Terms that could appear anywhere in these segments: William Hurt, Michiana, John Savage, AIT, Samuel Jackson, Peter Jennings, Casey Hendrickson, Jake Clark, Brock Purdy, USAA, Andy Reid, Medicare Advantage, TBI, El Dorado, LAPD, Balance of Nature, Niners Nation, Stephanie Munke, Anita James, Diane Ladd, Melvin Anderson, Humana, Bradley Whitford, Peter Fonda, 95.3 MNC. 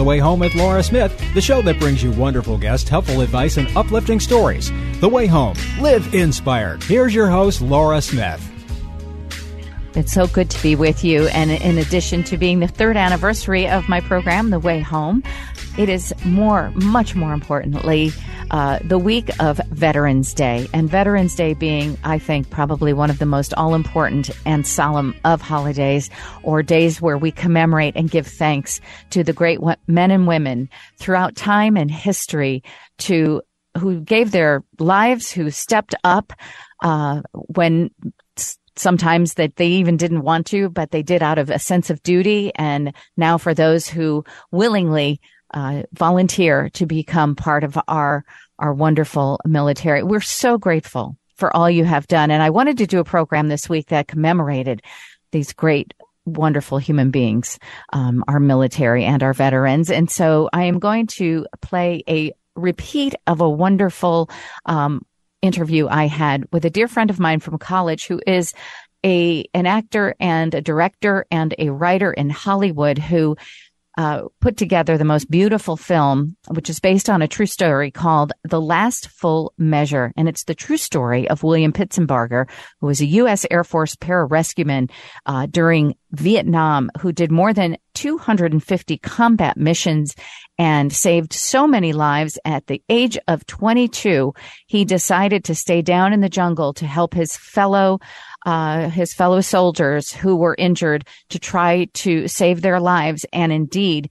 the Way Home with Laura Smith, the show that brings you wonderful guests, helpful advice, and uplifting stories. The Way Home. Live inspired. Here's your host, Laura Smith. It's so good to be with you. And in addition to being the third anniversary of my program, The Way Home, it is much more importantly, the week of Veterans Day. And Veterans Day being, I think, probably one of the most all-important and solemn of holidays, or days where we commemorate and give thanks to the great men and women throughout time and history who gave their lives, who stepped up when sometimes that they even didn't want to, but they did out of a sense of duty. And now for those who willingly volunteer to become part of our wonderful military, we're so grateful for all you have done. And I wanted to do a program this week that commemorated these great, wonderful human beings, our military and our veterans. And so I am going to play a repeat of a wonderful interview I had with a dear friend of mine from college who is an actor and a director and a writer in Hollywood, who put together the most beautiful film, which is based on a true story, called The Last Full Measure. And it's the true story of William Pitsenbarger, who was a U.S. Air Force pararescueman during Vietnam, who did more than 250 combat missions and saved so many lives. At the age of 22, he decided to stay down in the jungle to help his fellow soldiers who were injured, to try to save their lives, and indeed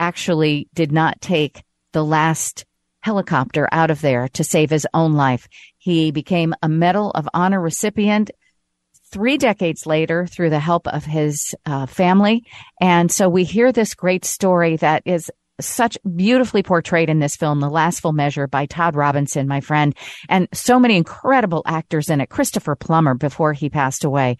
actually did not take the last helicopter out of there to save his own life. He became a Medal of Honor recipient 3 decades later through the help of his family. And so we hear this great story that is such beautifully portrayed in this film, The Last Full Measure, by Todd Robinson, my friend, and so many incredible actors in it. Christopher Plummer, before he passed away,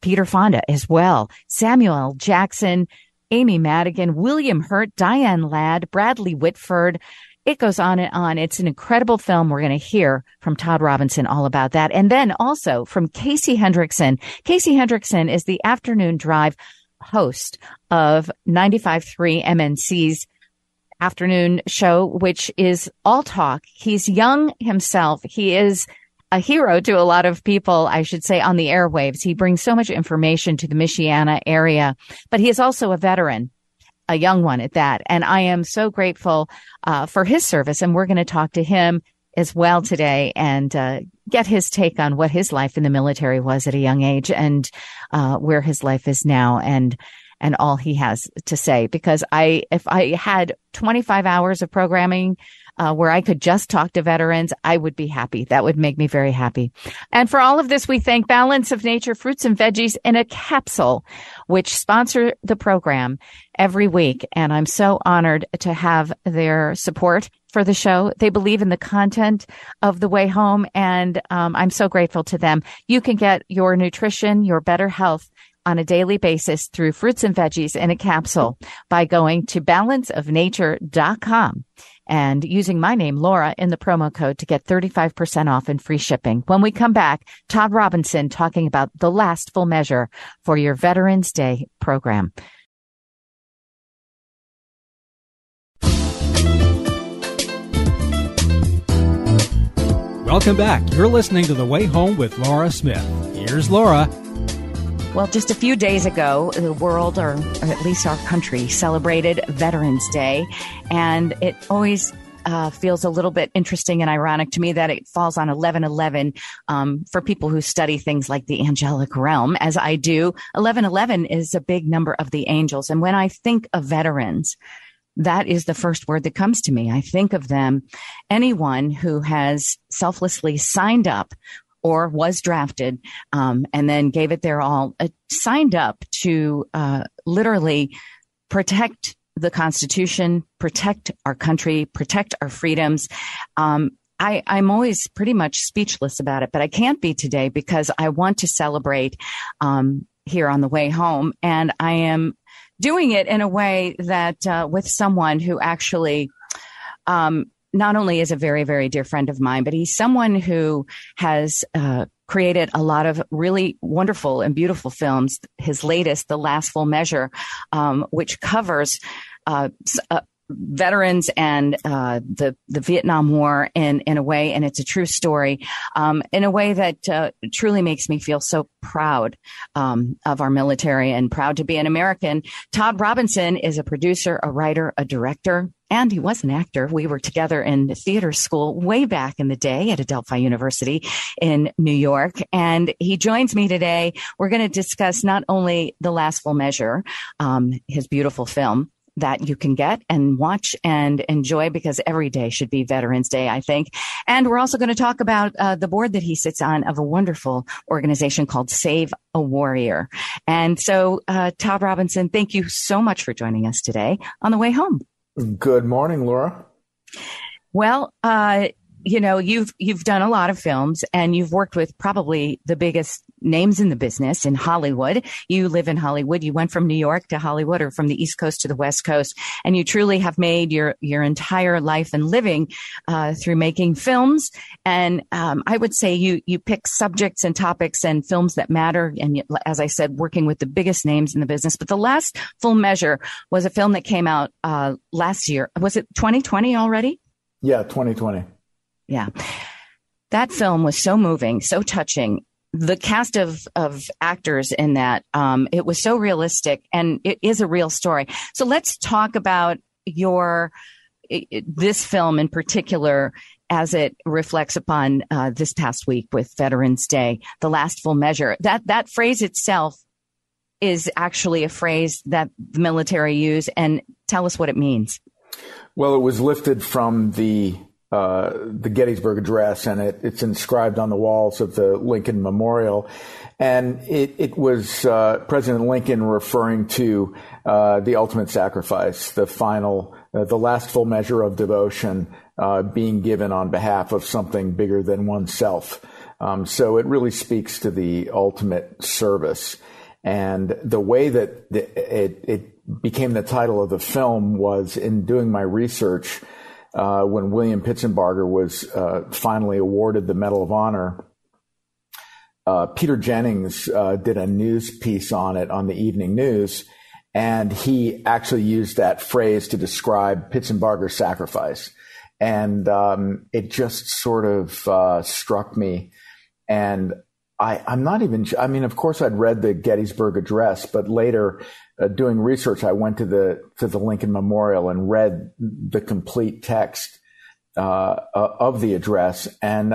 Peter Fonda as well, Samuel Jackson, Amy Madigan, William Hurt, Diane Ladd, Bradley Whitford. It goes on and on. It's an incredible film. We're going to hear from Todd Robinson all about that. And then also from Casey Hendrickson. Casey Hendrickson is the afternoon drive host of 95.3 MNC's afternoon show, which is all talk. He's young himself. He is a hero to a lot of people, I should say, on the airwaves. He brings so much information to the Michiana area, but he is also a veteran, a young one at that. And I am so grateful for his service. And we're going to talk to him as well today and get his take on what his life in the military was at a young age, and where his life is now, and all he has to say. Because if I had 25 hours of programming where I could just talk to veterans, I would be happy. That would make me very happy. And for all of this, we thank Balance of Nature Fruits and Veggies in a Capsule, which sponsor the program every week. And I'm so honored to have their support for the show. They believe in the content of The Way Home, and I'm so grateful to them. You can get your nutrition, your better health, on a daily basis through Fruits and Veggies in a Capsule by going to balanceofnature.com and using my name, Laura, in the promo code to get 35% off and free shipping. When we come back, Todd Robinson talking about The Last Full Measure for your Veterans Day program. Welcome back. You're listening to The Way Home with Laura Smith. Here's Laura. Well, just a few days ago, the world, or at least our country, celebrated Veterans Day. And it always feels a little bit interesting and ironic to me that it falls on 11/11 for people who study things like the angelic realm, as I do. 11/11 is a big number of the angels. And when I think of veterans, that is the first word that comes to me. I think of them, anyone who has selflessly signed up or was drafted and then gave it their all, signed up to literally protect the Constitution, protect our country, protect our freedoms. I'm always pretty much speechless about it, but I can't be today because I want to celebrate here on The Way Home. And I am doing it in a way that with someone who actually not only is a very, very dear friend of mine, but he's someone who has created a lot of really wonderful and beautiful films. His latest, The Last Full Measure, which covers veterans and the Vietnam War in a way, and it's a true story, in a way that truly makes me feel so proud of our military and proud to be an American. Todd Robinson is a producer, a writer, a director, and he was an actor. We were together in theater school way back in the day at Adelphi University in New York. And he joins me today. We're going to discuss not only The Last Full Measure, his beautiful film, that you can get and watch and enjoy, because every day should be Veterans Day, I think. And we're also going to talk about the board that he sits on of a wonderful organization called Save a Warrior. And so, Todd Robinson, thank you so much for joining us today on the way home. Good morning, Laura. Well, you know, you've done a lot of films, and you've worked with probably the biggest names in the business in Hollywood. You live in Hollywood. You went from New York to Hollywood, or from the East Coast to the West Coast. And you truly have made your entire life and living through making films. And I would say you pick subjects and topics and films that matter. And as I said, working with the biggest names in the business. But The Last Full Measure was a film that came out last year. Was it 2020 already? Yeah, 2020. Yeah. That film was so moving, so touching. The cast of actors in that, it was so realistic, and it is a real story. So let's talk about this film in particular as it reflects upon this past week with Veterans Day, The Last Full Measure. That phrase itself is actually a phrase that the military use, and tell us what it means. Well, it was lifted from the Gettysburg Address, and it's inscribed on the walls of the Lincoln Memorial. And it was President Lincoln referring to the ultimate sacrifice, the final, the last full measure of devotion being given on behalf of something bigger than oneself. So it really speaks to the ultimate service. And the way that it became the title of the film was, in doing my research, when William Pitsenbarger was finally awarded the Medal of Honor, Peter Jennings did a news piece on it on the evening news, and he actually used that phrase to describe Pitsenbarger's sacrifice. And it just sort of struck me. And I'm not even, I mean, of course, I'd read the Gettysburg Address, but later doing research, I went to the Lincoln Memorial and read the complete text of the address. And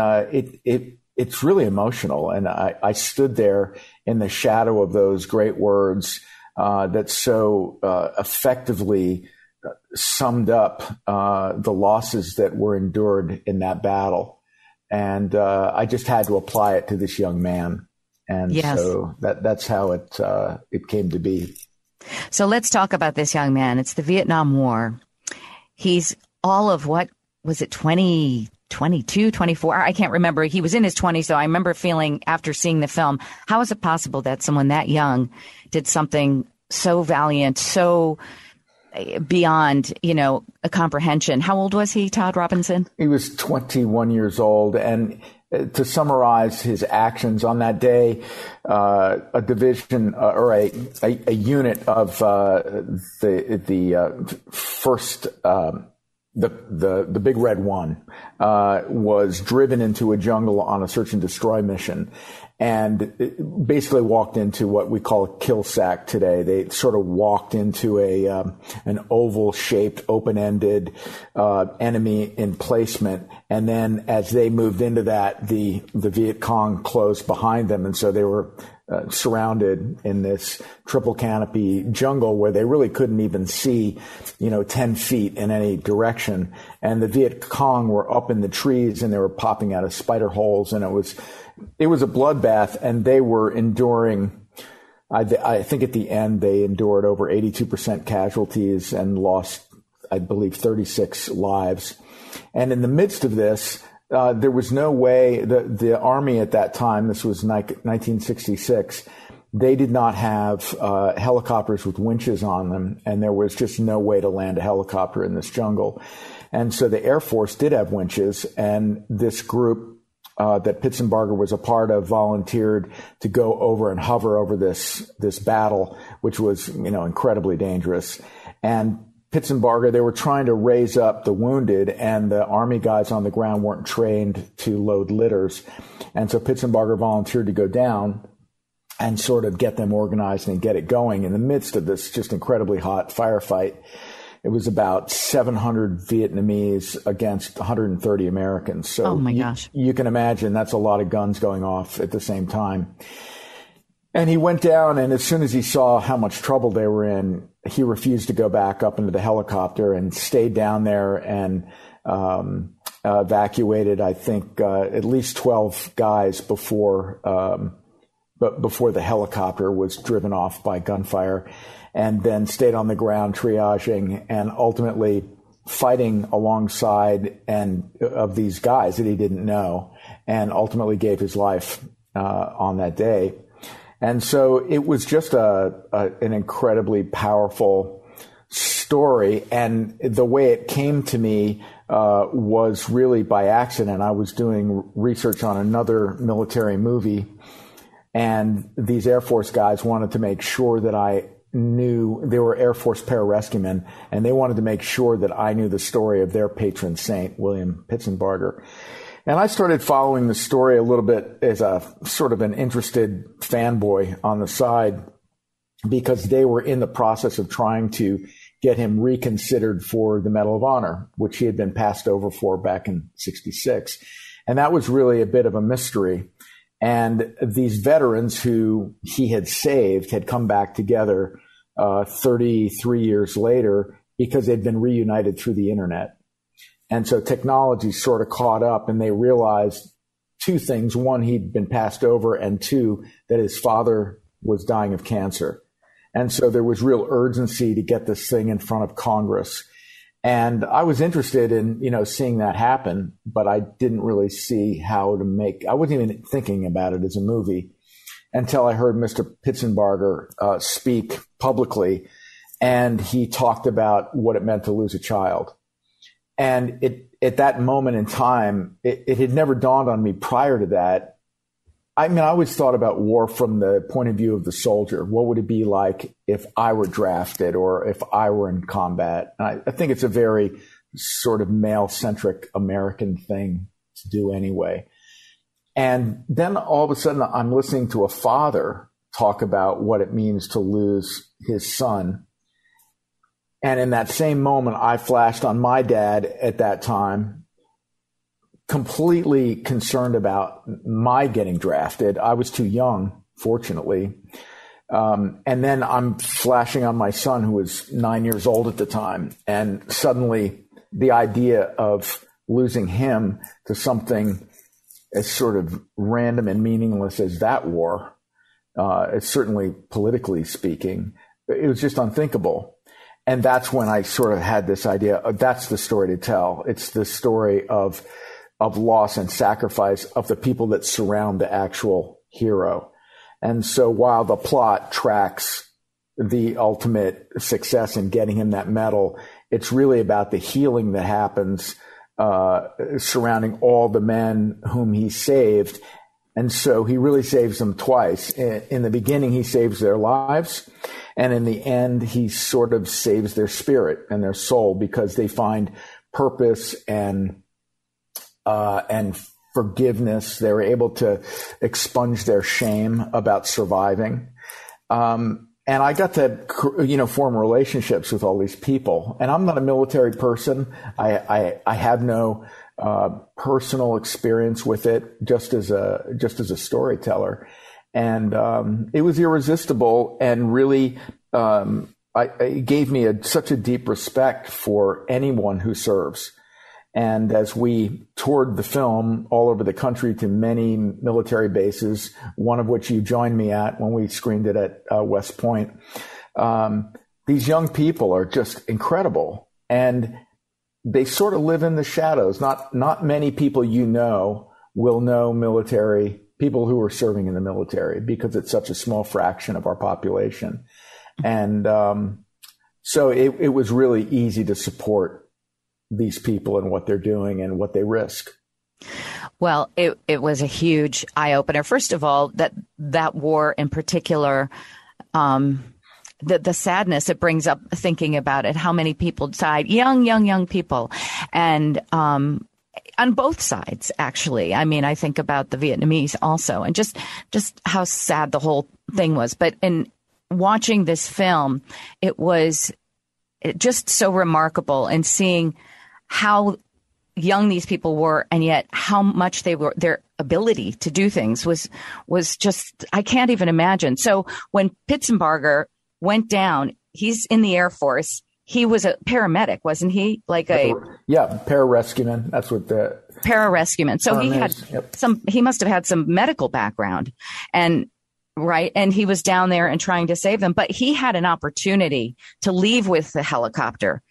it's really emotional. And I stood there in the shadow of those great words that so effectively summed up the losses that were endured in that battle. And I just had to apply it to this young man. And yes. So that's how it came to be. So let's talk about this young man. It's the Vietnam War. He's all of, what was it, 20, 22, 24? I can't remember. He was in his 20s, so I remember feeling after seeing the film, how is it possible that someone that young did something so valiant, so beyond, you know, a comprehension? How old was he, Todd Robinson? He was 21 years old. And to summarize his actions on that day, a division or a unit of the first the Big Red One was driven into a jungle on a search and destroy mission, and basically walked into what we call a kill sack today. They sort of walked into an oval-shaped, open-ended enemy emplacement, and then as they moved into that, the Viet Cong closed behind them, and so they were surrounded in this triple canopy jungle where they really couldn't even see, 10 feet in any direction. And the Viet Cong were up in the trees, and they were popping out of spider holes. And it was a bloodbath, and they were enduring, I think at the end, they endured over 82% casualties and lost, I believe, 36 lives. And in the midst of this, there was no way the Army at that time, this was 1966, they did not have helicopters with winches on them, and there was just no way to land a helicopter in this jungle. And so the Air Force did have winches, and this group that Pitsenbarger was a part of volunteered to go over and hover over this battle, which was, incredibly dangerous. And Pitsenbarger, they were trying to raise up the wounded, and the Army guys on the ground weren't trained to load litters. And so Pitsenbarger volunteered to go down and sort of get them organized and get it going in the midst of this just incredibly hot firefight. It was about 700 Vietnamese against 130 Americans. So oh my gosh. You can imagine that's a lot of guns going off at the same time. And he went down, and as soon as he saw how much trouble they were in, he refused to go back up into the helicopter and stayed down there and evacuated, I think, at least 12 guys before the helicopter was driven off by gunfire, and then stayed on the ground triaging and ultimately fighting alongside and of these guys that he didn't know, and ultimately gave his life on that day. And so it was just an incredibly powerful story. And the way it came to me was really by accident. I was doing research on another military movie, and these Air Force guys wanted to make sure that I knew — they were Air Force pararescuemen — and they wanted to make sure that I knew the story of their patron saint, William Pitsenbarger. And I started following the story a little bit as a sort of an interested fanboy on the side, because they were in the process of trying to get him reconsidered for the Medal of Honor, which he had been passed over for back in '66. And that was really a bit of a mystery. And these veterans who he had saved had come back together 33 years later, because they'd been reunited through the internet. And so technology sort of caught up, and they realized two things. One, he'd been passed over, and two, that his father was dying of cancer. And so there was real urgency to get this thing in front of Congress. And I was interested in, seeing that happen, but I didn't really see how to make — I wasn't even thinking about it as a movie until I heard Mr. Pitsenbarger speak publicly. And he talked about what it meant to lose a child. And at that moment in time, it had never dawned on me prior to that. I mean, I always thought about war from the point of view of the soldier. What would it be like if I were drafted or if I were in combat? And I think it's a very sort of male-centric American thing to do anyway. And then all of a sudden, I'm listening to a father talk about what it means to lose his son. And in that same moment, I flashed on my dad at that time, completely concerned about my getting drafted. I was too young, fortunately. And then I'm flashing on my son, who was 9 years old at the time. And suddenly the idea of losing him to something as sort of random and meaningless as that war, certainly politically speaking, it was just unthinkable. And that's when I sort of had this idea of, that's the story to tell. It's the story of loss and sacrifice of the people that surround the actual hero. And so while the plot tracks the ultimate success in getting him that medal, it's really about the healing that happens surrounding all the men whom he saved. And so he really saves them twice. In the beginning, he saves their lives. And in the end, he sort of saves their spirit and their soul, because they find purpose and forgiveness. They're able to expunge their shame about surviving. And I got to, form relationships with all these people. And I'm not a military person. I have no personal experience with it, just as a storyteller. And it was irresistible, and really it gave me such a deep respect for anyone who serves. And as we toured the film all over the country to many military bases, one of which you joined me at when we screened it at West Point, these young people are just incredible. And they sort of live in the shadows. Not many people will know military people who are serving in the military, because it's such a small fraction of our population. And so it was really easy to support these people and what they're doing and what they risk. Well, it was a huge eye opener. First of all, that war in particular the sadness it brings up thinking about it, how many people died, young people. And on both sides, actually. I mean, I think about the Vietnamese also, and just how sad the whole thing was. But in watching this film, it was just so remarkable, and seeing how young these people were, and yet how much they were, their ability to do things was just, I can't even imagine. So when Pitsenbarger went down, he's in the Air Force. He was a paramedic, wasn't he? Pararescueman. That's what the pararescueman. So he had he must have had some medical background, and he was down there and trying to save them, but he had an opportunity to leave with the helicopter.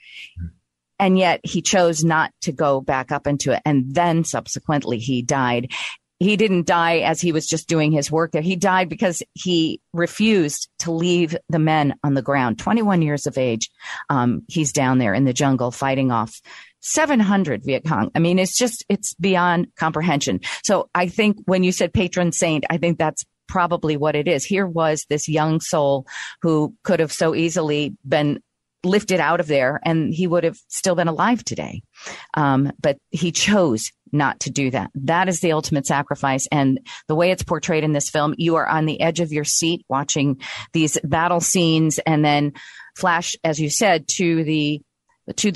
And yet he chose not to go back up into it. And then subsequently he died. He didn't die as he was just doing his work there. He died because he refused to leave the men on the ground. 21 years of age. He's down there in the jungle fighting off 700 Viet Cong. I mean, it's beyond comprehension. So I think when you said patron saint, I think that's probably what it is. Here was this young soul who could have so easily been lifted out of there, and he would have still been alive today. But he chose not to do that. That is the ultimate sacrifice. And the way it's portrayed in this film, you are on the edge of your seat watching these battle scenes, and then flash, as you said, to the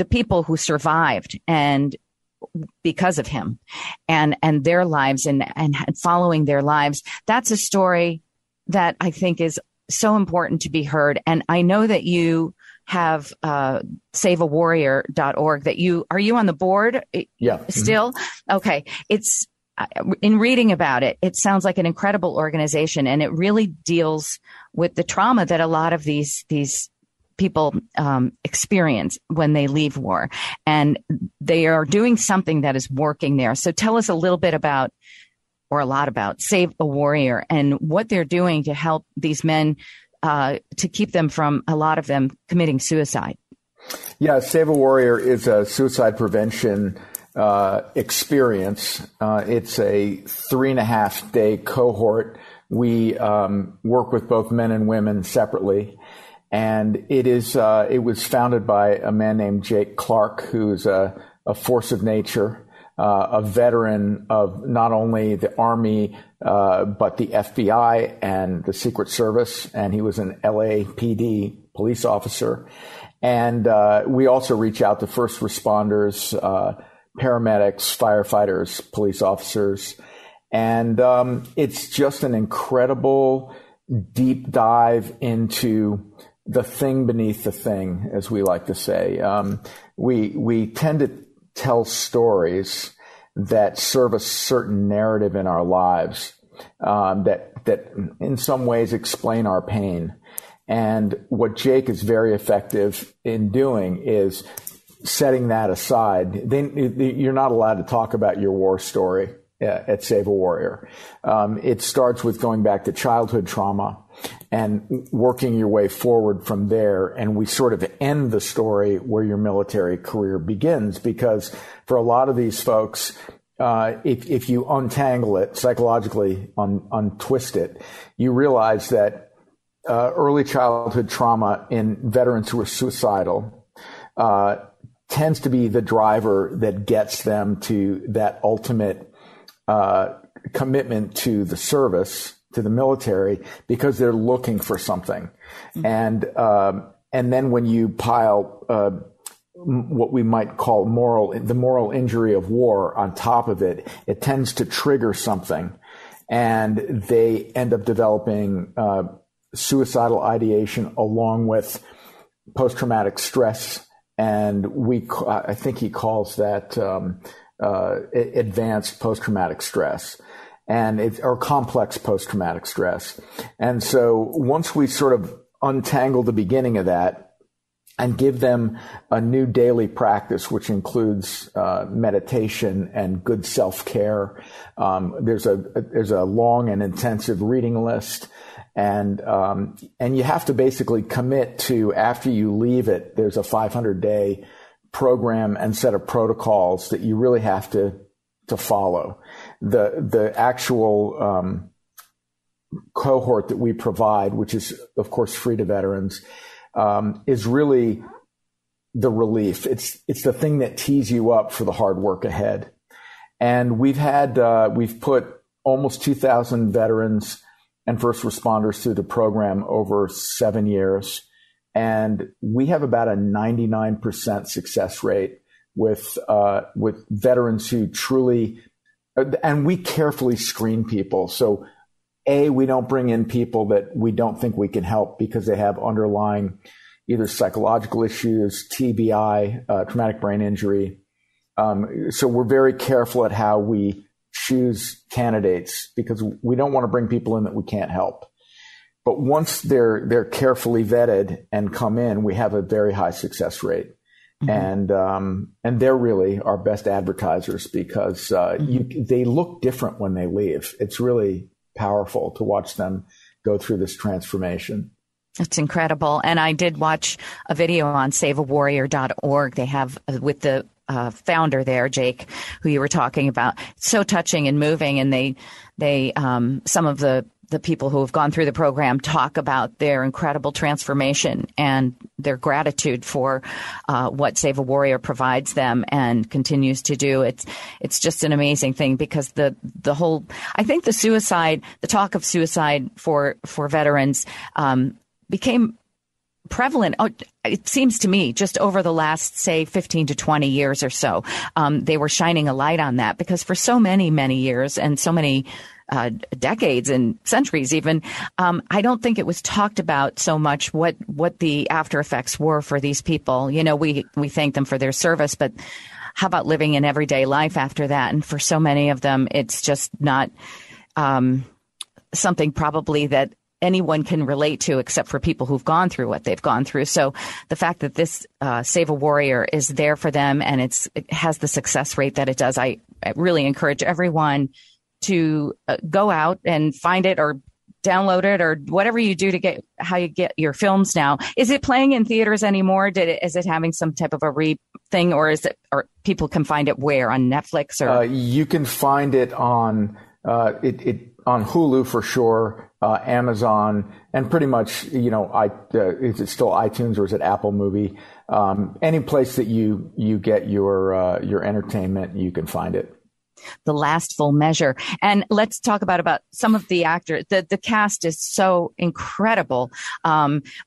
people who survived and because of him and their lives and following their lives. That's a story that I think is so important to be heard. And I know that you have saveawarrior.org that are you on the board? Yeah. Still? Mm-hmm. Okay. It's in reading about it, it sounds like an incredible organization, and it really deals with the trauma that a lot of these people experience when they leave war, and they are doing something that is working there. So tell us a little bit about, or a lot about, Save a Warrior and what they're doing to help these men to keep them from, a lot of them, committing suicide. Yeah, Save a Warrior is a suicide prevention experience. It's a 3.5-day cohort. We work with both men and women separately. And it is. It was founded by a man named Jake Clark, who's a force of nature, a veteran of not only the Army, but the FBI and the Secret Service. And he was an LAPD police officer. And we also reach out to first responders, paramedics, firefighters, police officers. And it's just an incredible deep dive into the thing beneath the thing, as we like to say. We tend to tell stories that serve a certain narrative in our lives, that in some ways explain our pain. And what Jake is very effective in doing is setting that aside. Then you're not allowed to talk about your war story at Save a Warrior. It starts with going back to childhood trauma and working your way forward from there. And we sort of end the story where your military career begins, because for a lot of these folks, if you untangle it psychologically, untwist it, you realize that early childhood trauma in veterans who are suicidal tends to be the driver that gets them to that ultimate commitment to the service, to the military, because they're looking for something. Mm-hmm. And then when you pile what we might call the moral injury of war on top of it, it tends to trigger something, and they end up developing suicidal ideation along with post-traumatic stress. And I think he calls that advanced post-traumatic stress, and or complex post-traumatic stress. And so once we sort of untangle the beginning of that and give them a new daily practice, which includes meditation and good self-care, there's a long and intensive reading list, and you have to basically commit to, after you leave it, there's a 500-day program and set of protocols that you really have to follow. The actual cohort that we provide, which is of course free to veterans, is really the relief. It's the thing that tees you up for the hard work ahead. And we've put almost 2,000 veterans and first responders through the program over 7 years. And we have about a 99% success rate with veterans who truly, and we carefully screen people. So A, we don't bring in people that we don't think we can help because they have underlying either psychological issues, TBI, traumatic brain injury. So we're very careful at how we choose candidates because we don't want to bring people in that we can't help. But once they're carefully vetted and come in, we have a very high success rate. Mm-hmm. And they're really our best advertisers because they look different when they leave. It's really powerful to watch them go through this transformation. That's incredible. And I did watch a video on saveawarrior.org. They have with the founder there, Jake, who you were talking about. It's so touching and moving. And they some of the people who have gone through the program talk about their incredible transformation and their gratitude for what Save a Warrior provides them and continues to do. It's just an amazing thing because the whole, I think the talk of suicide for veterans became prevalent. Oh, it seems to me just over the last, say, 15 to 20 years or so, they were shining a light on that because for so many years and so many decades and centuries even, I don't think it was talked about so much what the after effects were for these people. You know, we thank them for their service, but how about living an everyday life after that? And for so many of them, it's just not something probably that anyone can relate to except for people who've gone through what they've gone through. So the fact that this Save a Warrior is there for them and it has the success rate that it does, I really encourage everyone to go out and find it or download it or whatever you do to get how you get your films now. Is it playing in theaters anymore? Is it having some type of a thing or or people can find it where on Netflix or? You can find it on, on Hulu for sure, Amazon and pretty much, you know, is it still iTunes or is it Apple Movie? Any place that you get your entertainment, you can find it. The Last Full Measure. And let's talk about some of the actors. The cast is so incredible.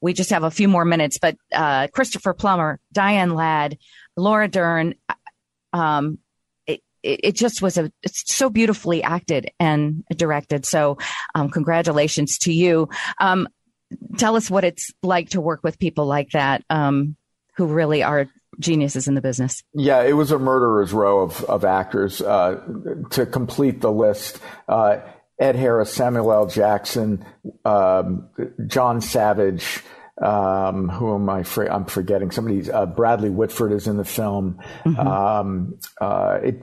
We just have a few more minutes, but Christopher Plummer, Diane Ladd, Laura Dern, it just was it's so beautifully acted and directed. So congratulations to you. Tell us what it's like to work with people like that who really are geniuses in the business. Yeah, it was a murderer's row of actors. To complete the list, Ed Harris, Samuel L. Jackson, John Savage, who am I? I'm forgetting somebody. Bradley Whitford is in the film. Mm-hmm.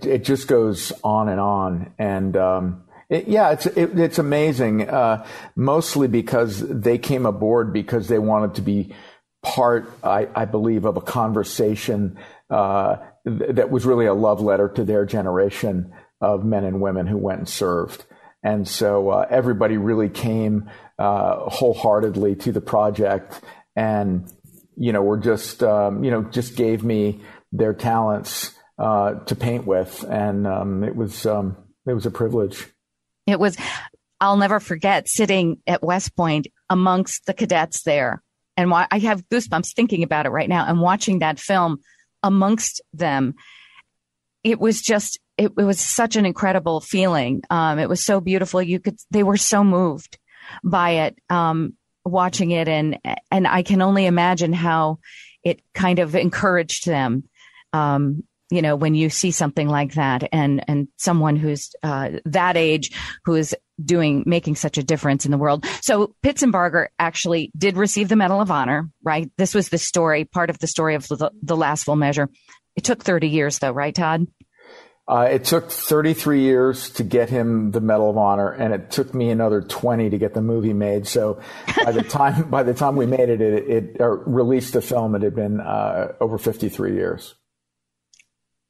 It just goes on and on, and it's amazing. Mostly because they came aboard because they wanted to be part, I believe, of a conversation that was really a love letter to their generation of men and women who went and served. And so everybody really came wholeheartedly to the project and, you know, were just gave me their talents to paint with. And it was a privilege. It was, I'll never forget sitting at West Point amongst the cadets there. And I have goosebumps thinking about it right now and watching that film amongst them. It was just, it was such an incredible feeling. It was so beautiful. They were so moved by it, watching it. And I can only imagine how it kind of encouraged them, you know, when you see something like that and someone who's that age who is making such a difference in the world. So Pitsenbarger actually did receive the Medal of Honor, right? This was the story, part of the story of the Last Full Measure. It took 30 years though, right, Todd? It took 33 years to get him the Medal of Honor, and it took me another 20 to get the movie made. So by the time we made it, or released the film, it had been over 53 years.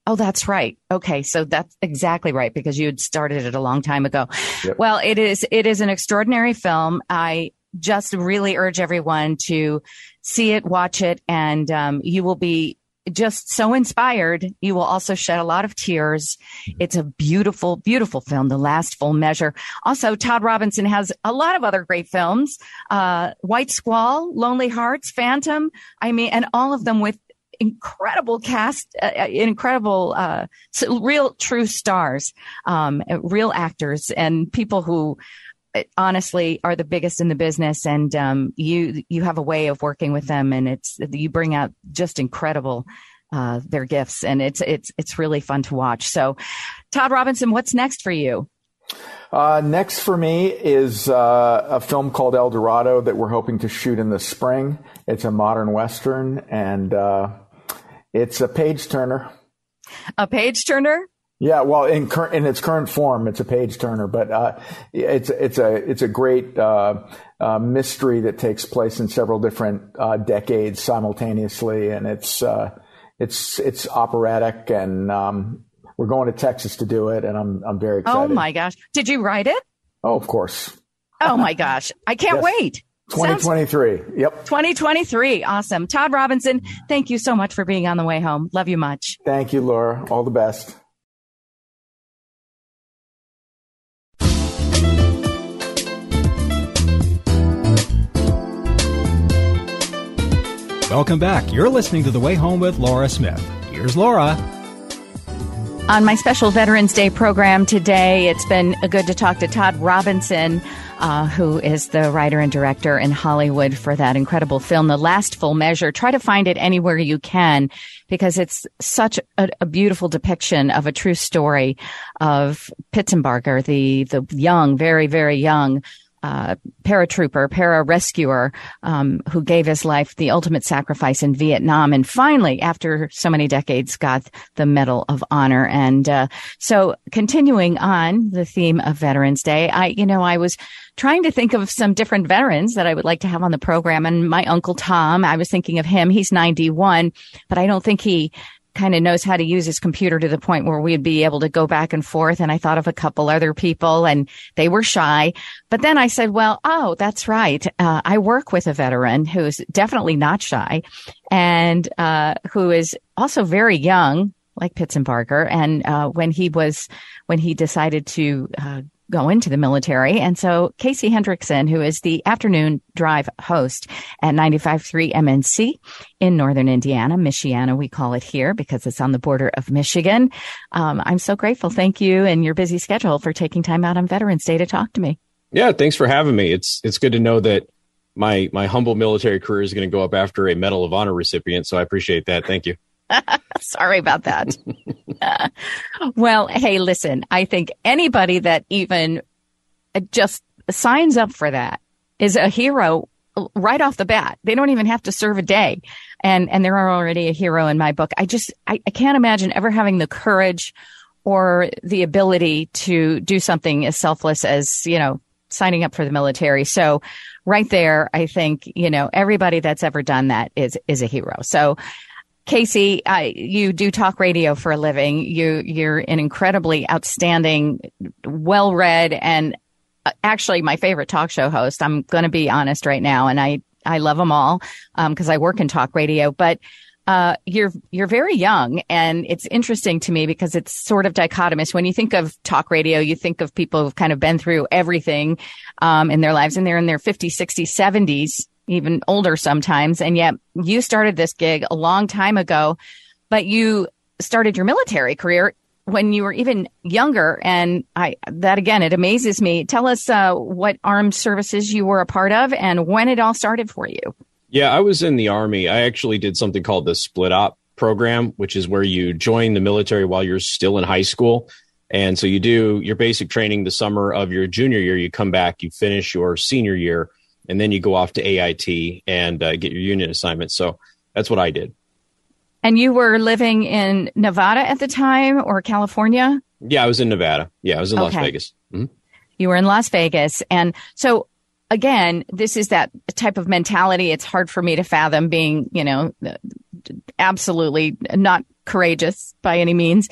Oh, that's right. Okay. So that's exactly right because you had started it a long time ago. Yep. Well, it is an extraordinary film. I just really urge everyone to see it, watch it, and you will be just so inspired. You will also shed a lot of tears. It's a beautiful, beautiful film, The Last Full Measure. Also, Todd Robinson has a lot of other great films, White Squall, Lonely Hearts, Phantom. I mean, and all of them with incredible cast, incredible, real true stars, real actors and people who honestly are the biggest in the business. And you have a way of working with them, and you bring out just incredible their gifts, and it's really fun to watch. So Todd Robinson, what's next for you? Next for me is a film called El Dorado that we're hoping to shoot in the spring. It's a modern Western, and it's a page turner. A page turner? Yeah, well, in its current form, it's a page turner, but it's a great mystery that takes place in several different decades simultaneously, and it's operatic, and we're going to Texas to do it, and I'm very excited. Oh my gosh! Did you write it? Oh, of course. Oh my gosh! I can't wait. 2023. Yep. 2023. Awesome. Todd Robinson, thank you so much for being on The Way Home. Love you much. Thank you, Laura. All the best. Welcome back. You're listening to The Way Home with Laura Smith. Here's Laura. On my special Veterans Day program today, it's been good to talk to Todd Robinson, who is the writer and director in Hollywood for that incredible film, The Last Full Measure. Try to find it anywhere you can, because it's such a beautiful depiction of a true story of Pitsenbarger, the young, very, very young paratrooper, pararescuer, who gave his life the ultimate sacrifice in Vietnam. And finally, after so many decades, got the Medal of Honor. And so continuing on the theme of Veterans Day, I was trying to think of some different veterans that I would like to have on the program. And my Uncle Tom, I was thinking of him. He's 91, but I don't think he kind of knows how to use his computer to the point where we'd be able to go back and forth. And I thought of a couple other people, and they were shy. But then I said, well, oh, that's right. I work with a veteran who's definitely not shy, and who is also very young, like Pitsenbarger. And when he decided to go into the military. And so Casey Hendrickson, who is the afternoon drive host at 95.3 MNC in northern Indiana, Michiana, we call it here because it's on the border of Michigan. I'm so grateful. Thank you and your busy schedule for taking time out on Veterans Day to talk to me. Yeah, thanks for having me. It's good to know that my humble military career is going to go up after a Medal of Honor recipient. So I appreciate that. Thank you. Sorry about that. Well, hey, listen, I think anybody that even just signs up for that is a hero right off the bat. They don't even have to serve a day. And they're already a hero in my book. I can't imagine ever having the courage or the ability to do something as selfless as, signing up for the military. So right there, I think, everybody that's ever done that is a hero. So Casey, you do talk radio for a living. You're an incredibly outstanding, well-read, and actually my favorite talk show host. I'm going to be honest right now, and I love them all because I work in talk radio. But you're very young, and it's interesting to me because it's sort of dichotomous. When you think of talk radio, you think of people who've kind of been through everything in their lives, and they're in their 50s, 60s, 70s. Even older sometimes. And yet you started this gig a long time ago, but you started your military career when you were even younger. And it amazes me. Tell us what armed services you were a part of and when it all started for you. Yeah, I was in the Army. I actually did something called the split op program, which is where you join the military while you're still in high school. And so you do your basic training the summer of your junior year. You come back, you finish your senior year, and then you go off to AIT and get your unit assignment. So that's what I did. And you were living in Nevada at the time, or California? Yeah, I was in Nevada. Yeah, I was in Las Vegas. Mm-hmm. You were in Las Vegas. And so, again, this is that type of mentality. It's hard for me to fathom being, absolutely not courageous by any means.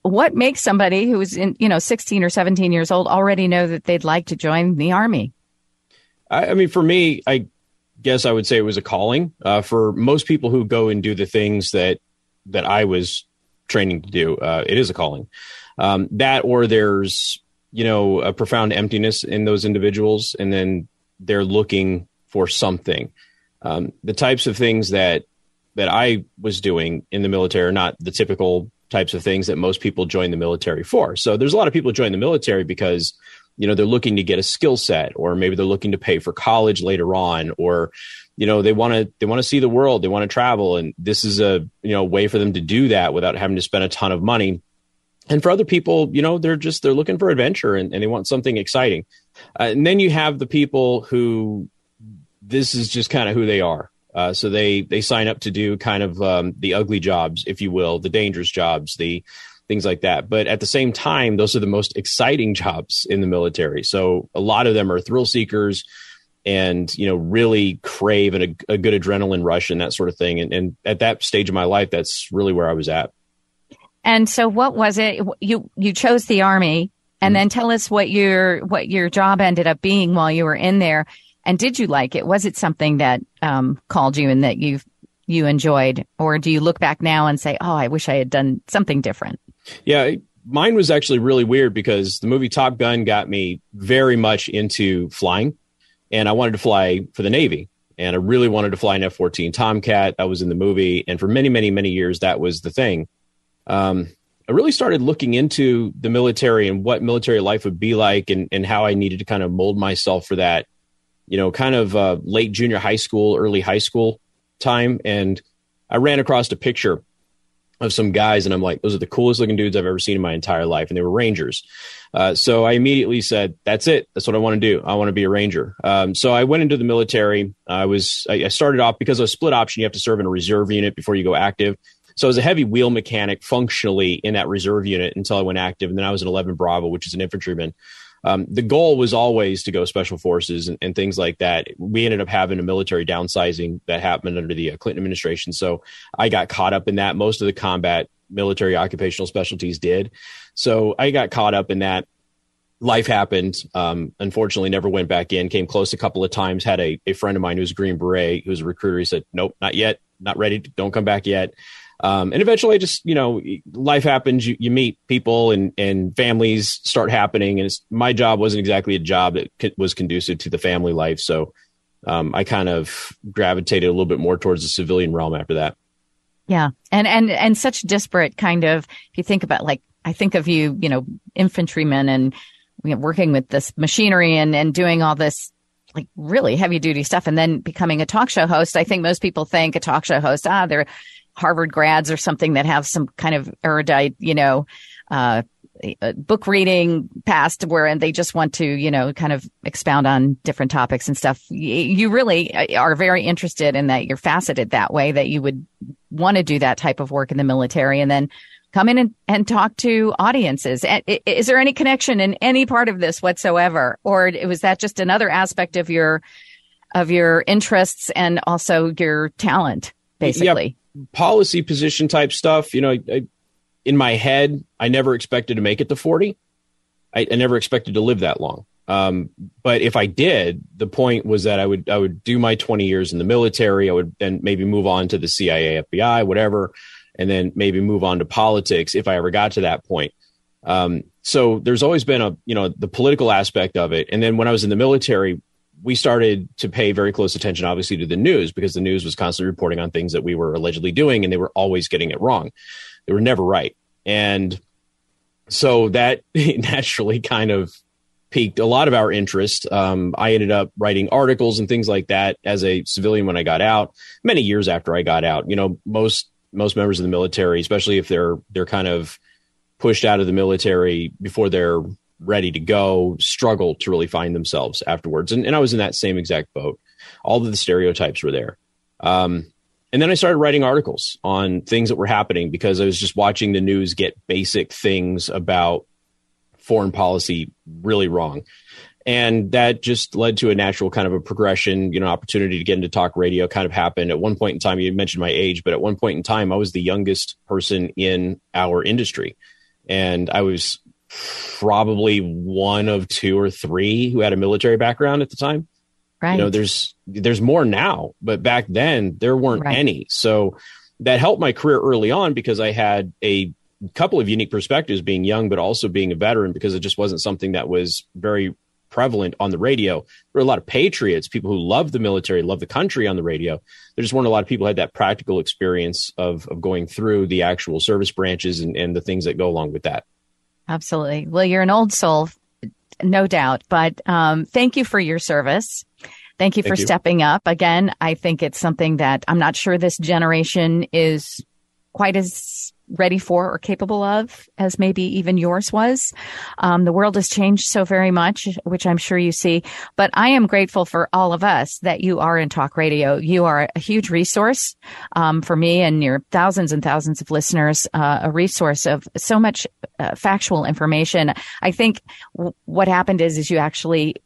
What makes somebody who's 16 or 17 years old already know that they'd like to join the Army? I mean, for me, I guess I would say it was a calling. For most people who go and do the things that I was training to do, it is a calling. That, or there's, you know, a profound emptiness in those individuals, and then they're looking for something. The types of things that I was doing in the military are not the typical types of things that most people join the military for. So there's a lot of people who join the military because, you know, they're looking to get a skill set, or maybe they're looking to pay for college later on, or, you know, they want to see the world, they want to travel. And this is a, you know, way for them to do that without having to spend a ton of money. And for other people, you know, they're looking for adventure and they want something exciting. And then you have the people who this is just kind of who they are. So they sign up to do kind of the ugly jobs, if you will, the dangerous jobs, the things like that. But at the same time, those are the most exciting jobs in the military. So a lot of them are thrill seekers and, you know, really crave a good adrenaline rush and that sort of thing. And at that stage of my life, that's really where I was at. And so what was it? You chose the Army, and then tell us what your job ended up being while you were in there. And did you like it? Was it something that called you and that you enjoyed? Or do you look back now and say, oh, I wish I had done something different? Yeah, mine was actually really weird because the movie Top Gun got me very much into flying. And I wanted to fly for the Navy. And I really wanted to fly an F-14 Tomcat. I was in the movie. And for many, many, many years, that was the thing. I really started looking into the military and what military life would be like and how I needed to kind of mold myself for that. You know, kind of late junior high school, early high school time. And I ran across a picture of some guys and I'm like, those are the coolest looking dudes I've ever seen in my entire life. And they were Rangers. So I immediately said, that's it. That's what I want to do. I want to be a Ranger. So I went into the military. I started off because of a split option. You have to serve in a reserve unit before you go active. So I was a heavy wheel mechanic functionally in that reserve unit until I went active. And then I was an 11 Bravo, which is an infantryman. The goal was always to go special forces and things like that. We ended up having a military downsizing that happened under the Clinton administration. So I got caught up in that. Most of the combat military occupational specialties did. So I got caught up in that. Life happened. Unfortunately, never went back in, came close a couple of times, had a friend of mine who's a Green Beret, who's a recruiter. He said, nope, not yet. Not ready. Don't come back yet. And eventually just, you know, life happens, you meet people and families start happening. And my job wasn't exactly a job that was conducive to the family life. So I kind of gravitated a little bit more towards the civilian realm after that. Yeah. And such disparate kind of, if you think about, like, I think of you, you know, infantrymen and, you know, working with this machinery and doing all this, like, really heavy duty stuff. And then becoming a talk show host. I think most people think a talk show host, they're Harvard grads or something that have some kind of erudite, you know, book reading past where, and they just want to, you know, kind of expound on different topics and stuff. You really are very interested in that. You're faceted that way, that you would want to do that type of work in the military and then come in and talk to audiences. Is there any connection in any part of this whatsoever? Or was that just another aspect of your interests and also your talent, basically? Yep. Policy position type stuff, you know, in my head, I never expected to make it to 40. I never expected to live that long. But if I did, the point was that I would do my 20 years in the military. I would then maybe move on to the CIA, FBI, whatever, and then maybe move on to politics if I ever got to that point. So there's always been the political aspect of it. And then when I was in the military, we started to pay very close attention, obviously, to the news, because the news was constantly reporting on things that we were allegedly doing, and they were always getting it wrong. They were never right. And so that naturally kind of piqued a lot of our interest. I ended up writing articles and things like that as a civilian when I got out, many years after I got out. You know, most members of the military, especially if they're kind of pushed out of the military before they're ready to go, struggle to really find themselves afterwards. And I was in that same exact boat. All of the stereotypes were there. And then I started writing articles on things that were happening because I was just watching the news get basic things about foreign policy really wrong. And that just led to a natural kind of a progression, you know, opportunity to get into talk radio kind of happened. At one point in time, you mentioned my age, but at one point in time, I was the youngest person in our industry. And I was probably one of two or three who had a military background at the time. Right. You know, there's more now, but back then there weren't any. So that helped my career early on because I had a couple of unique perspectives being young, but also being a veteran, because it just wasn't something that was very prevalent on the radio. There were a lot of patriots, people who loved the military, loved the country on the radio. There just weren't a lot of people who had that practical experience of going through the actual service branches and the things that go along with that. Absolutely. Well, you're an old soul, no doubt, but thank you for your service. Thank you for stepping up. Again, I think it's something that I'm not sure this generation is quite as ready for or capable of as maybe even yours was. The world has changed so very much, which I'm sure you see. But I am grateful for all of us that you are in talk radio. You are a huge resource for me and your thousands and thousands of listeners, a resource of so much factual information. I think what happened is you actually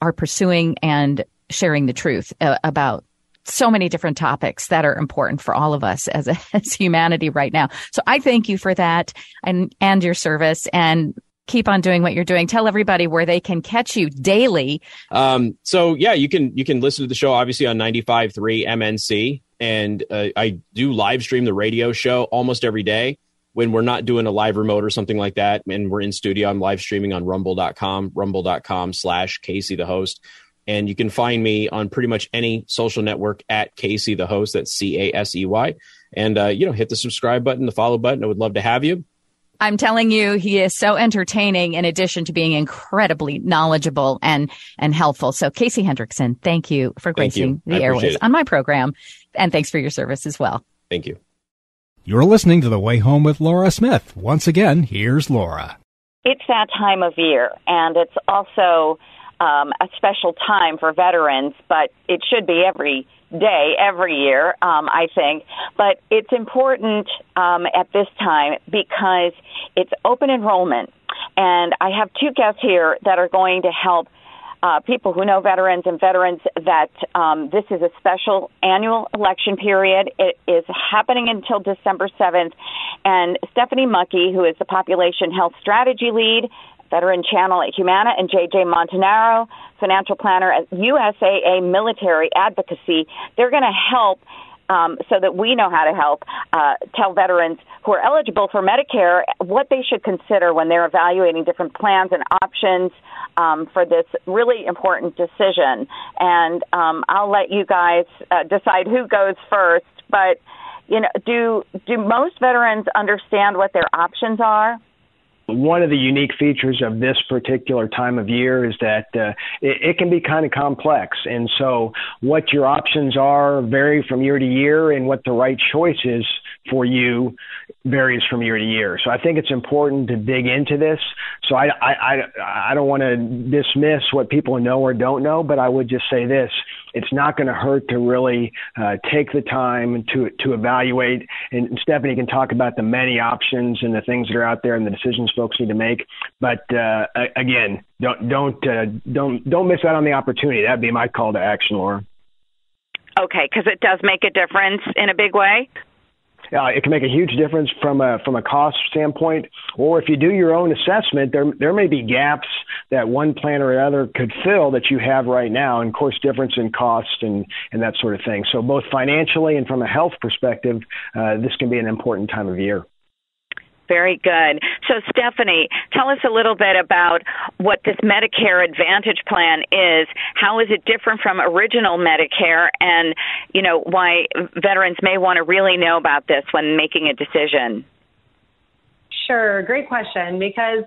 are pursuing and sharing the truth about so many different topics that are important for all of us as humanity right now. So I thank you for that and your service, and keep on doing what you're doing. Tell everybody where they can catch you daily. You can listen to the show obviously on 95.3 MNC. And I do live stream the radio show almost every day when we're not doing a live remote or something like that. And we're in studio. I'm live streaming on rumble.com/Casey the host. And you can find me on pretty much any social network at Casey the host. That's CASEY. And, hit the subscribe button, the follow button. I would love to have you. I'm telling you, he is so entertaining in addition to being incredibly knowledgeable and helpful. So Casey Hendrickson, thank you for gracing the airways on my program. And thanks for your service as well. Thank you. You're listening to The Way Home with Laura Smith. Once again, here's Laura. It's that time of year, and it's also a special time for veterans, but it should be every day, every year, I think. But it's important at this time because it's open enrollment. And I have two guests here that are going to help people who know veterans and veterans that this is a special annual election period. It is happening until December 7th. And Stephanie Munke, who is the Population Health Strategy Lead, Veteran Channel at Humana, and JJ Montanaro, Financial Planner at USAA Military Advocacy. They're going to help so that we know how to help tell veterans who are eligible for Medicare what they should consider when they're evaluating different plans and options for this really important decision. And I'll let you guys decide who goes first. But, do most veterans understand what their options are? One of the unique features of this particular time of year is that it can be kind of complex. And so what your options are vary from year to year, and what the right choice is for you varies from year to year. So I think it's important to dig into this. So I don't want to dismiss what people know or don't know, but I would just say this. It's not going to hurt to really take the time to evaluate. And Stephanie can talk about the many options and the things that are out there and the decisions folks need to make. But again, don't miss out on the opportunity. That'd be my call to action, Laura. Okay, because it does make a difference in a big way. It can make a huge difference from a cost standpoint, or if you do your own assessment, there may be gaps that one plan or another could fill that you have right now, and of course, difference in cost and that sort of thing. So both financially and from a health perspective, this can be an important time of year. Very good. So, Stephanie, tell us a little bit about what this Medicare Advantage plan is. How is it different from original Medicare, and, why veterans may want to really know about this when making a decision? Sure. Great question, because,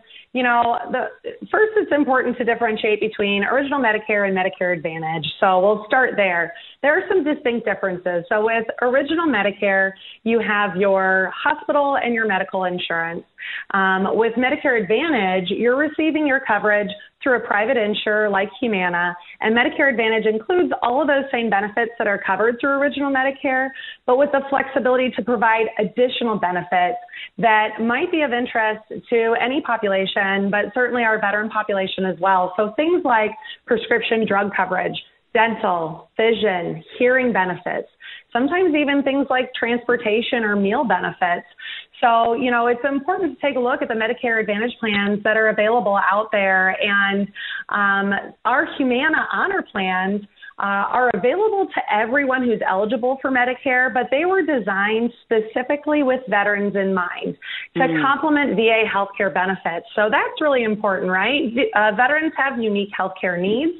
first it's important to differentiate between original Medicare and Medicare Advantage. So we'll start there. There are some distinct differences. So with original Medicare, you have your hospital and your medical insurance. With Medicare Advantage, you're receiving your coverage through a private insurer like Humana, and Medicare Advantage includes all of those same benefits that are covered through original Medicare, but with the flexibility to provide additional benefits that might be of interest to any population, but certainly our veteran population as well. So things like prescription drug coverage, dental, vision, hearing benefits, sometimes even things like transportation or meal benefits. So, it's important to take a look at the Medicare Advantage plans that are available out there. And our Humana Honor plans are available to everyone who's eligible for Medicare, but they were designed specifically with veterans in mind to complement VA healthcare benefits. So that's really important, right? Veterans have unique healthcare needs.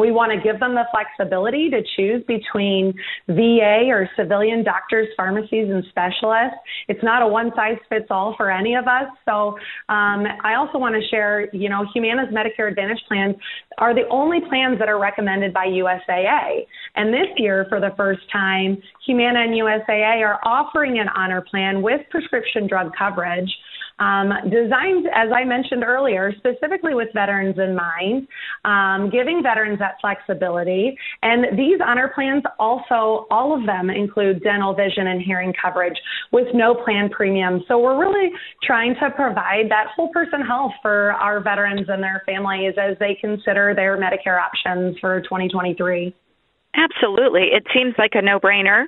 We want to give them the flexibility to choose between VA or civilian doctors, pharmacies, and specialists. It's not a one-size-fits-all for any of us. So I also want to share, you know, Humana's Medicare Advantage plans are the only plans that are recommended by USAA. And this year, for the first time, Humana and USAA are offering an honor plan with prescription drug coverage, designed, as I mentioned earlier, specifically with veterans in mind, giving veterans that flexibility. And these honor plans also, all of them include dental, vision, and hearing coverage with no plan premium. So we're really trying to provide that whole person health for our veterans and their families as they consider their Medicare options for 2023. Absolutely. It seems like a no-brainer.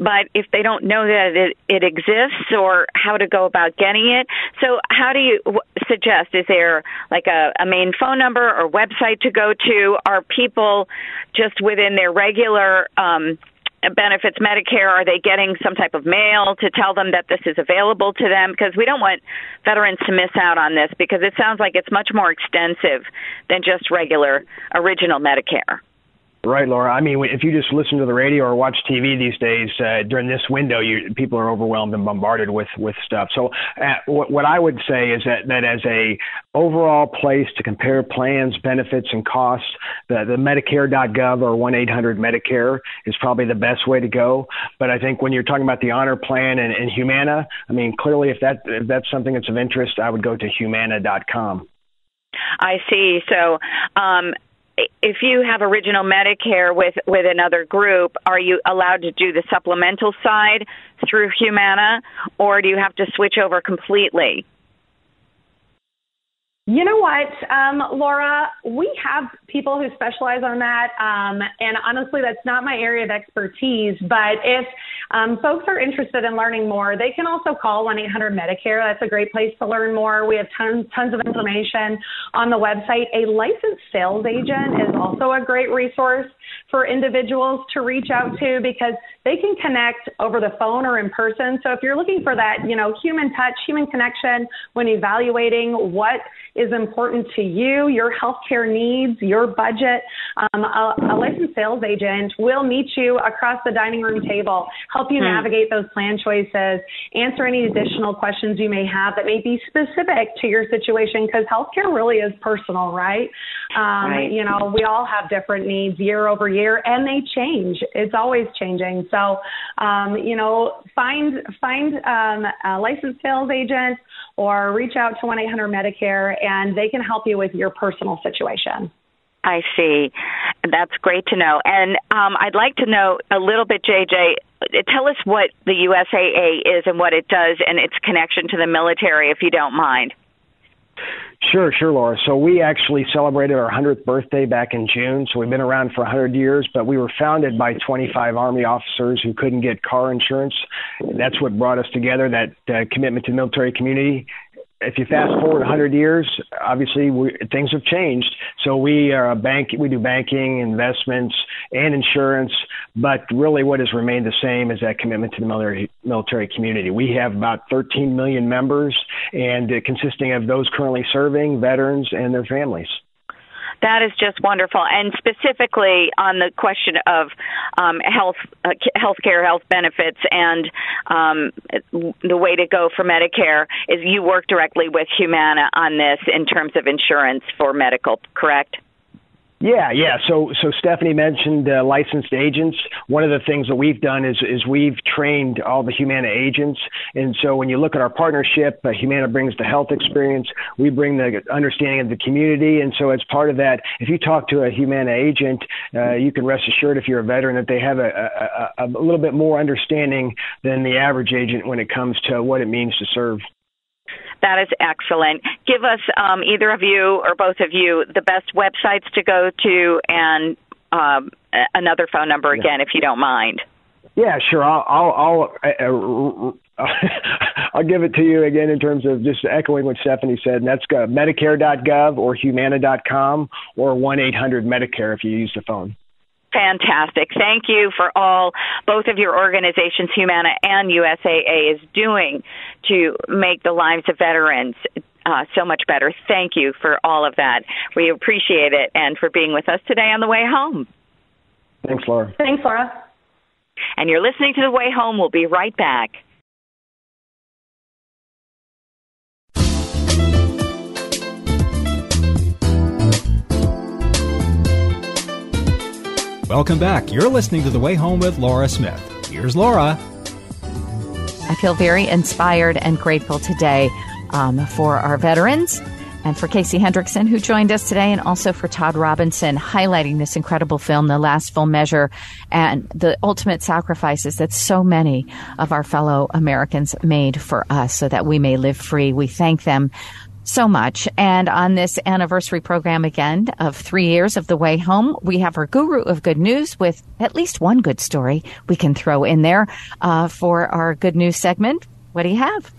But if they don't know that it exists or how to go about getting it, so how do you suggest? Is there like a main phone number or website to go to? Are people just within their regular benefits, Medicare, are they getting some type of mail to tell them that this is available to them? Because we don't want veterans to miss out on this because it sounds like it's much more extensive than just regular original Medicare. Right, Laura. I mean, if you just listen to the radio or watch TV these days, during this window, people are overwhelmed and bombarded with stuff. So what I would say is that as a overall place to compare plans, benefits, and costs, the Medicare.gov or 1-800-MEDICARE is probably the best way to go. But I think when you're talking about the Honor Plan and Humana, I mean, clearly if that's something that's of interest, I would go to Humana.com. I see. So if you have original Medicare with another group, are you allowed to do the supplemental side through Humana, or do you have to switch over completely? You know what, Laura, we have people who specialize on that, and honestly, that's not my area of expertise, but if folks are interested in learning more, they can also call 1-800-MEDICARE. That's a great place to learn more. We have tons of information on the website. A licensed sales agent is also a great resource for individuals to reach out to because they can connect over the phone or in person. So if you're looking for that, you know, human touch, human connection when evaluating what is important to you, your healthcare needs, your budget, a licensed sales agent will meet you across the dining room table, help you navigate those plan choices, answer any additional questions you may have that may be specific to your situation because healthcare really is personal, right? Right. You know, we all have different needs year over year and they change. It's always changing. So, you know, find a licensed sales agent or reach out to 1-800-MEDICARE and they can help you with your personal situation. I see. That's great to know. And I'd like to know a little bit, JJ, tell us what the USAA is and what it does and its connection to the military, if you don't mind. Sure, Laura. So we actually celebrated our 100th birthday back in June. So we've been around for 100 years, but we were founded by 25 Army officers who couldn't get car insurance. That's what brought us together, that commitment to the military community. If you fast forward 100 years, obviously things have changed. So we are a bank. We do banking, investments, and insurance. But really what has remained the same is that commitment to the military community. We have about 13 million members, and consisting of those currently serving, veterans, and their families. That is just wonderful. And specifically on the question of healthcare, health benefits, and the way to go for Medicare is you work directly with Humana on this in terms of insurance for medical, correct? Yeah. So Stephanie mentioned licensed agents. One of the things that we've done is we've trained all the Humana agents. And so when you look at our partnership, Humana brings the health experience. We bring the understanding of the community. And so as part of that, if you talk to a Humana agent, you can rest assured if you're a veteran that they have a little bit more understanding than the average agent when it comes to what it means to serve. That is excellent. Give us, either of you or both of you, the best websites to go to and another phone number again, if you don't mind. Yeah, sure. I'll give it to you again in terms of just echoing what Stephanie said, and that's Medicare.gov or Humana.com or 1-800-MEDICARE if you use the phone. Fantastic. Thank you for all, both of your organizations, Humana and USAA, is doing to make the lives of veterans so much better. Thank you for all of that. We appreciate it, and for being with us today on The Way Home. Thanks, Laura. Thanks, Laura. And you're listening to The Way Home. We'll be right back. Welcome back. You're listening to The Way Home with Laura Smith. Here's Laura. I feel very inspired and grateful today for our veterans and for Casey Hendrickson, who joined us today, and also for Todd Robinson, highlighting this incredible film, The Last Full Measure, and the ultimate sacrifices that so many of our fellow Americans made for us so that we may live free. We thank them so much. And on this anniversary program again of 3 years of The Way Home, we have our guru of good news with at least one good story we can throw in there for our good news segment. What do you have?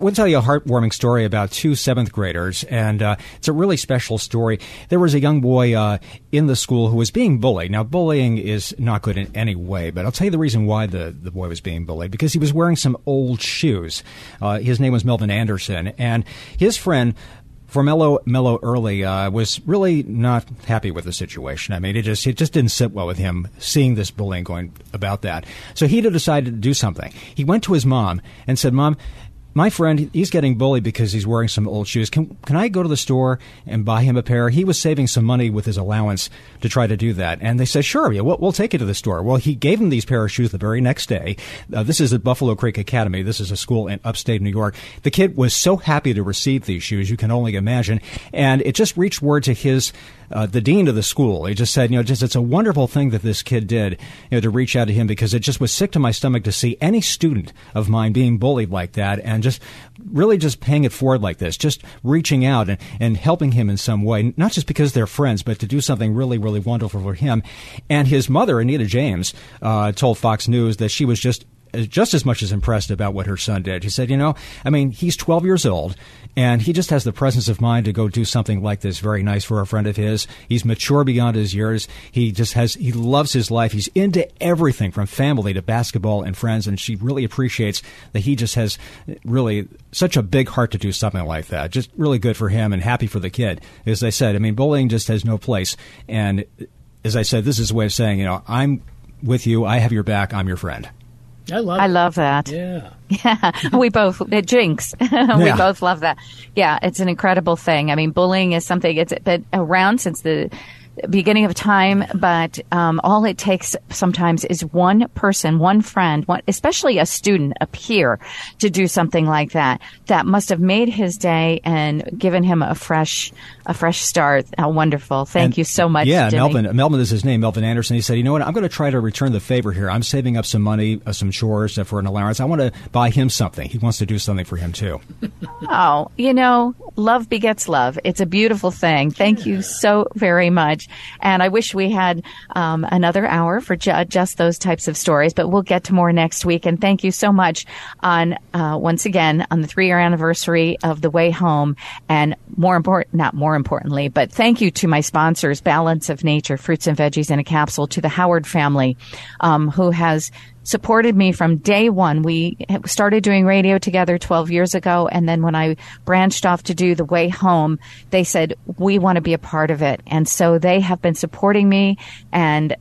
We'll tell you a heartwarming story about two seventh graders, and it's a really special story. There was a young boy in the school who was being bullied. Now, bullying is not good in any way, but I'll tell you the reason why the boy was being bullied, because he was wearing some old shoes. His name was Melvin Anderson, and his friend, for Mello Early, was really not happy with the situation. I mean, it just didn't sit well with him seeing this bullying going about that. So he decided to do something. He went to his mom and said, "Mom, my friend, he's getting bullied because he's wearing some old shoes. Can I go to the store and buy him a pair?" He was saving some money with his allowance to try to do that. And they said, "Sure, yeah, we'll take you to the store." Well, he gave him these pair of shoes the very next day. This is at Buffalo Creek Academy. This is a school in upstate New York. The kid was so happy to receive these shoes, you can only imagine. And it just reached word to the dean of the school. He just said, it's a wonderful thing that this kid did, to reach out to him, because it just was sick to my stomach to see any student of mine being bullied like that, and just really just paying it forward like this, just reaching out and helping him in some way, not just because they're friends, but to do something really, really wonderful for him. And his mother, Anita James, told Fox News that she was just as much as impressed about what her son did. She said, he's 12 years old, and he just has the presence of mind to go do something like this very nice for a friend of his. He's mature beyond his years. He loves his life. He's into everything from family to basketball and friends, and she really appreciates that he just has really such a big heart to do something like that. Just really good for him and happy for the kid. As I said, bullying just has no place. And as I said, this is a way of saying, I'm with you. I have your back. I'm your friend. I love that. Yeah. We both, Jinx. We both love that. Yeah, it's an incredible thing. Bullying is something, it's been around since the beginning of time, but all it takes sometimes is one person, one friend, especially a student, a peer, to do something like that. That must have made his day and given him a fresh start. How wonderful. Thank you so much. Yeah, Denny. Melvin is his name, Melvin Anderson. He said, I'm going to try to return the favor here. I'm saving up some money, some chores for an allowance. I want to buy him something. He wants to do something for him, too. Oh, love begets love. It's a beautiful thing. Thank you so very much. And I wish we had another hour for just those types of stories, but we'll get to more next week. And thank you so much once again on the 3-year anniversary of The Way Home. And not more importantly, but thank you to my sponsors, Balance of Nature, Fruits and Veggies in a Capsule, to the Howard family, who has supported me from day one. We started doing radio together 12 years ago, and then when I branched off to do The Way Home, they said, we want to be a part of it. And so they have been supporting me and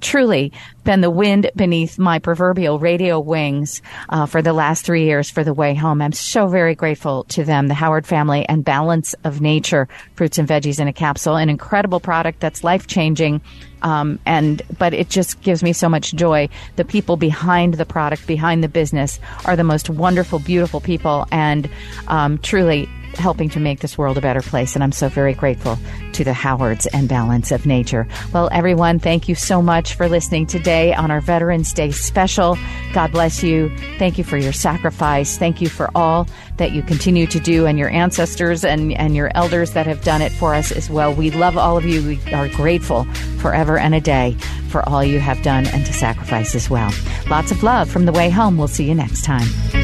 truly been the wind beneath my proverbial radio wings for the last 3 years for The Way Home. I'm so very grateful to them, the Howard family and Balance of Nature, Fruits and Veggies in a Capsule, an incredible product that's life-changing. But it just gives me so much joy. The people behind the product, behind the business, are the most wonderful, beautiful people, and truly helping to make this world a better place. And I'm so very grateful to the Howards and Balance of Nature. Well, everyone, thank you so much for listening today on our Veterans Day special. God bless you. Thank you for your sacrifice. Thank you for all that you continue to do, and your ancestors and your elders that have done it for us as well. We love all of you. We are grateful forever and a day for all you have done and to sacrifice as well. Lots of love from The Way Home. We'll see you next time.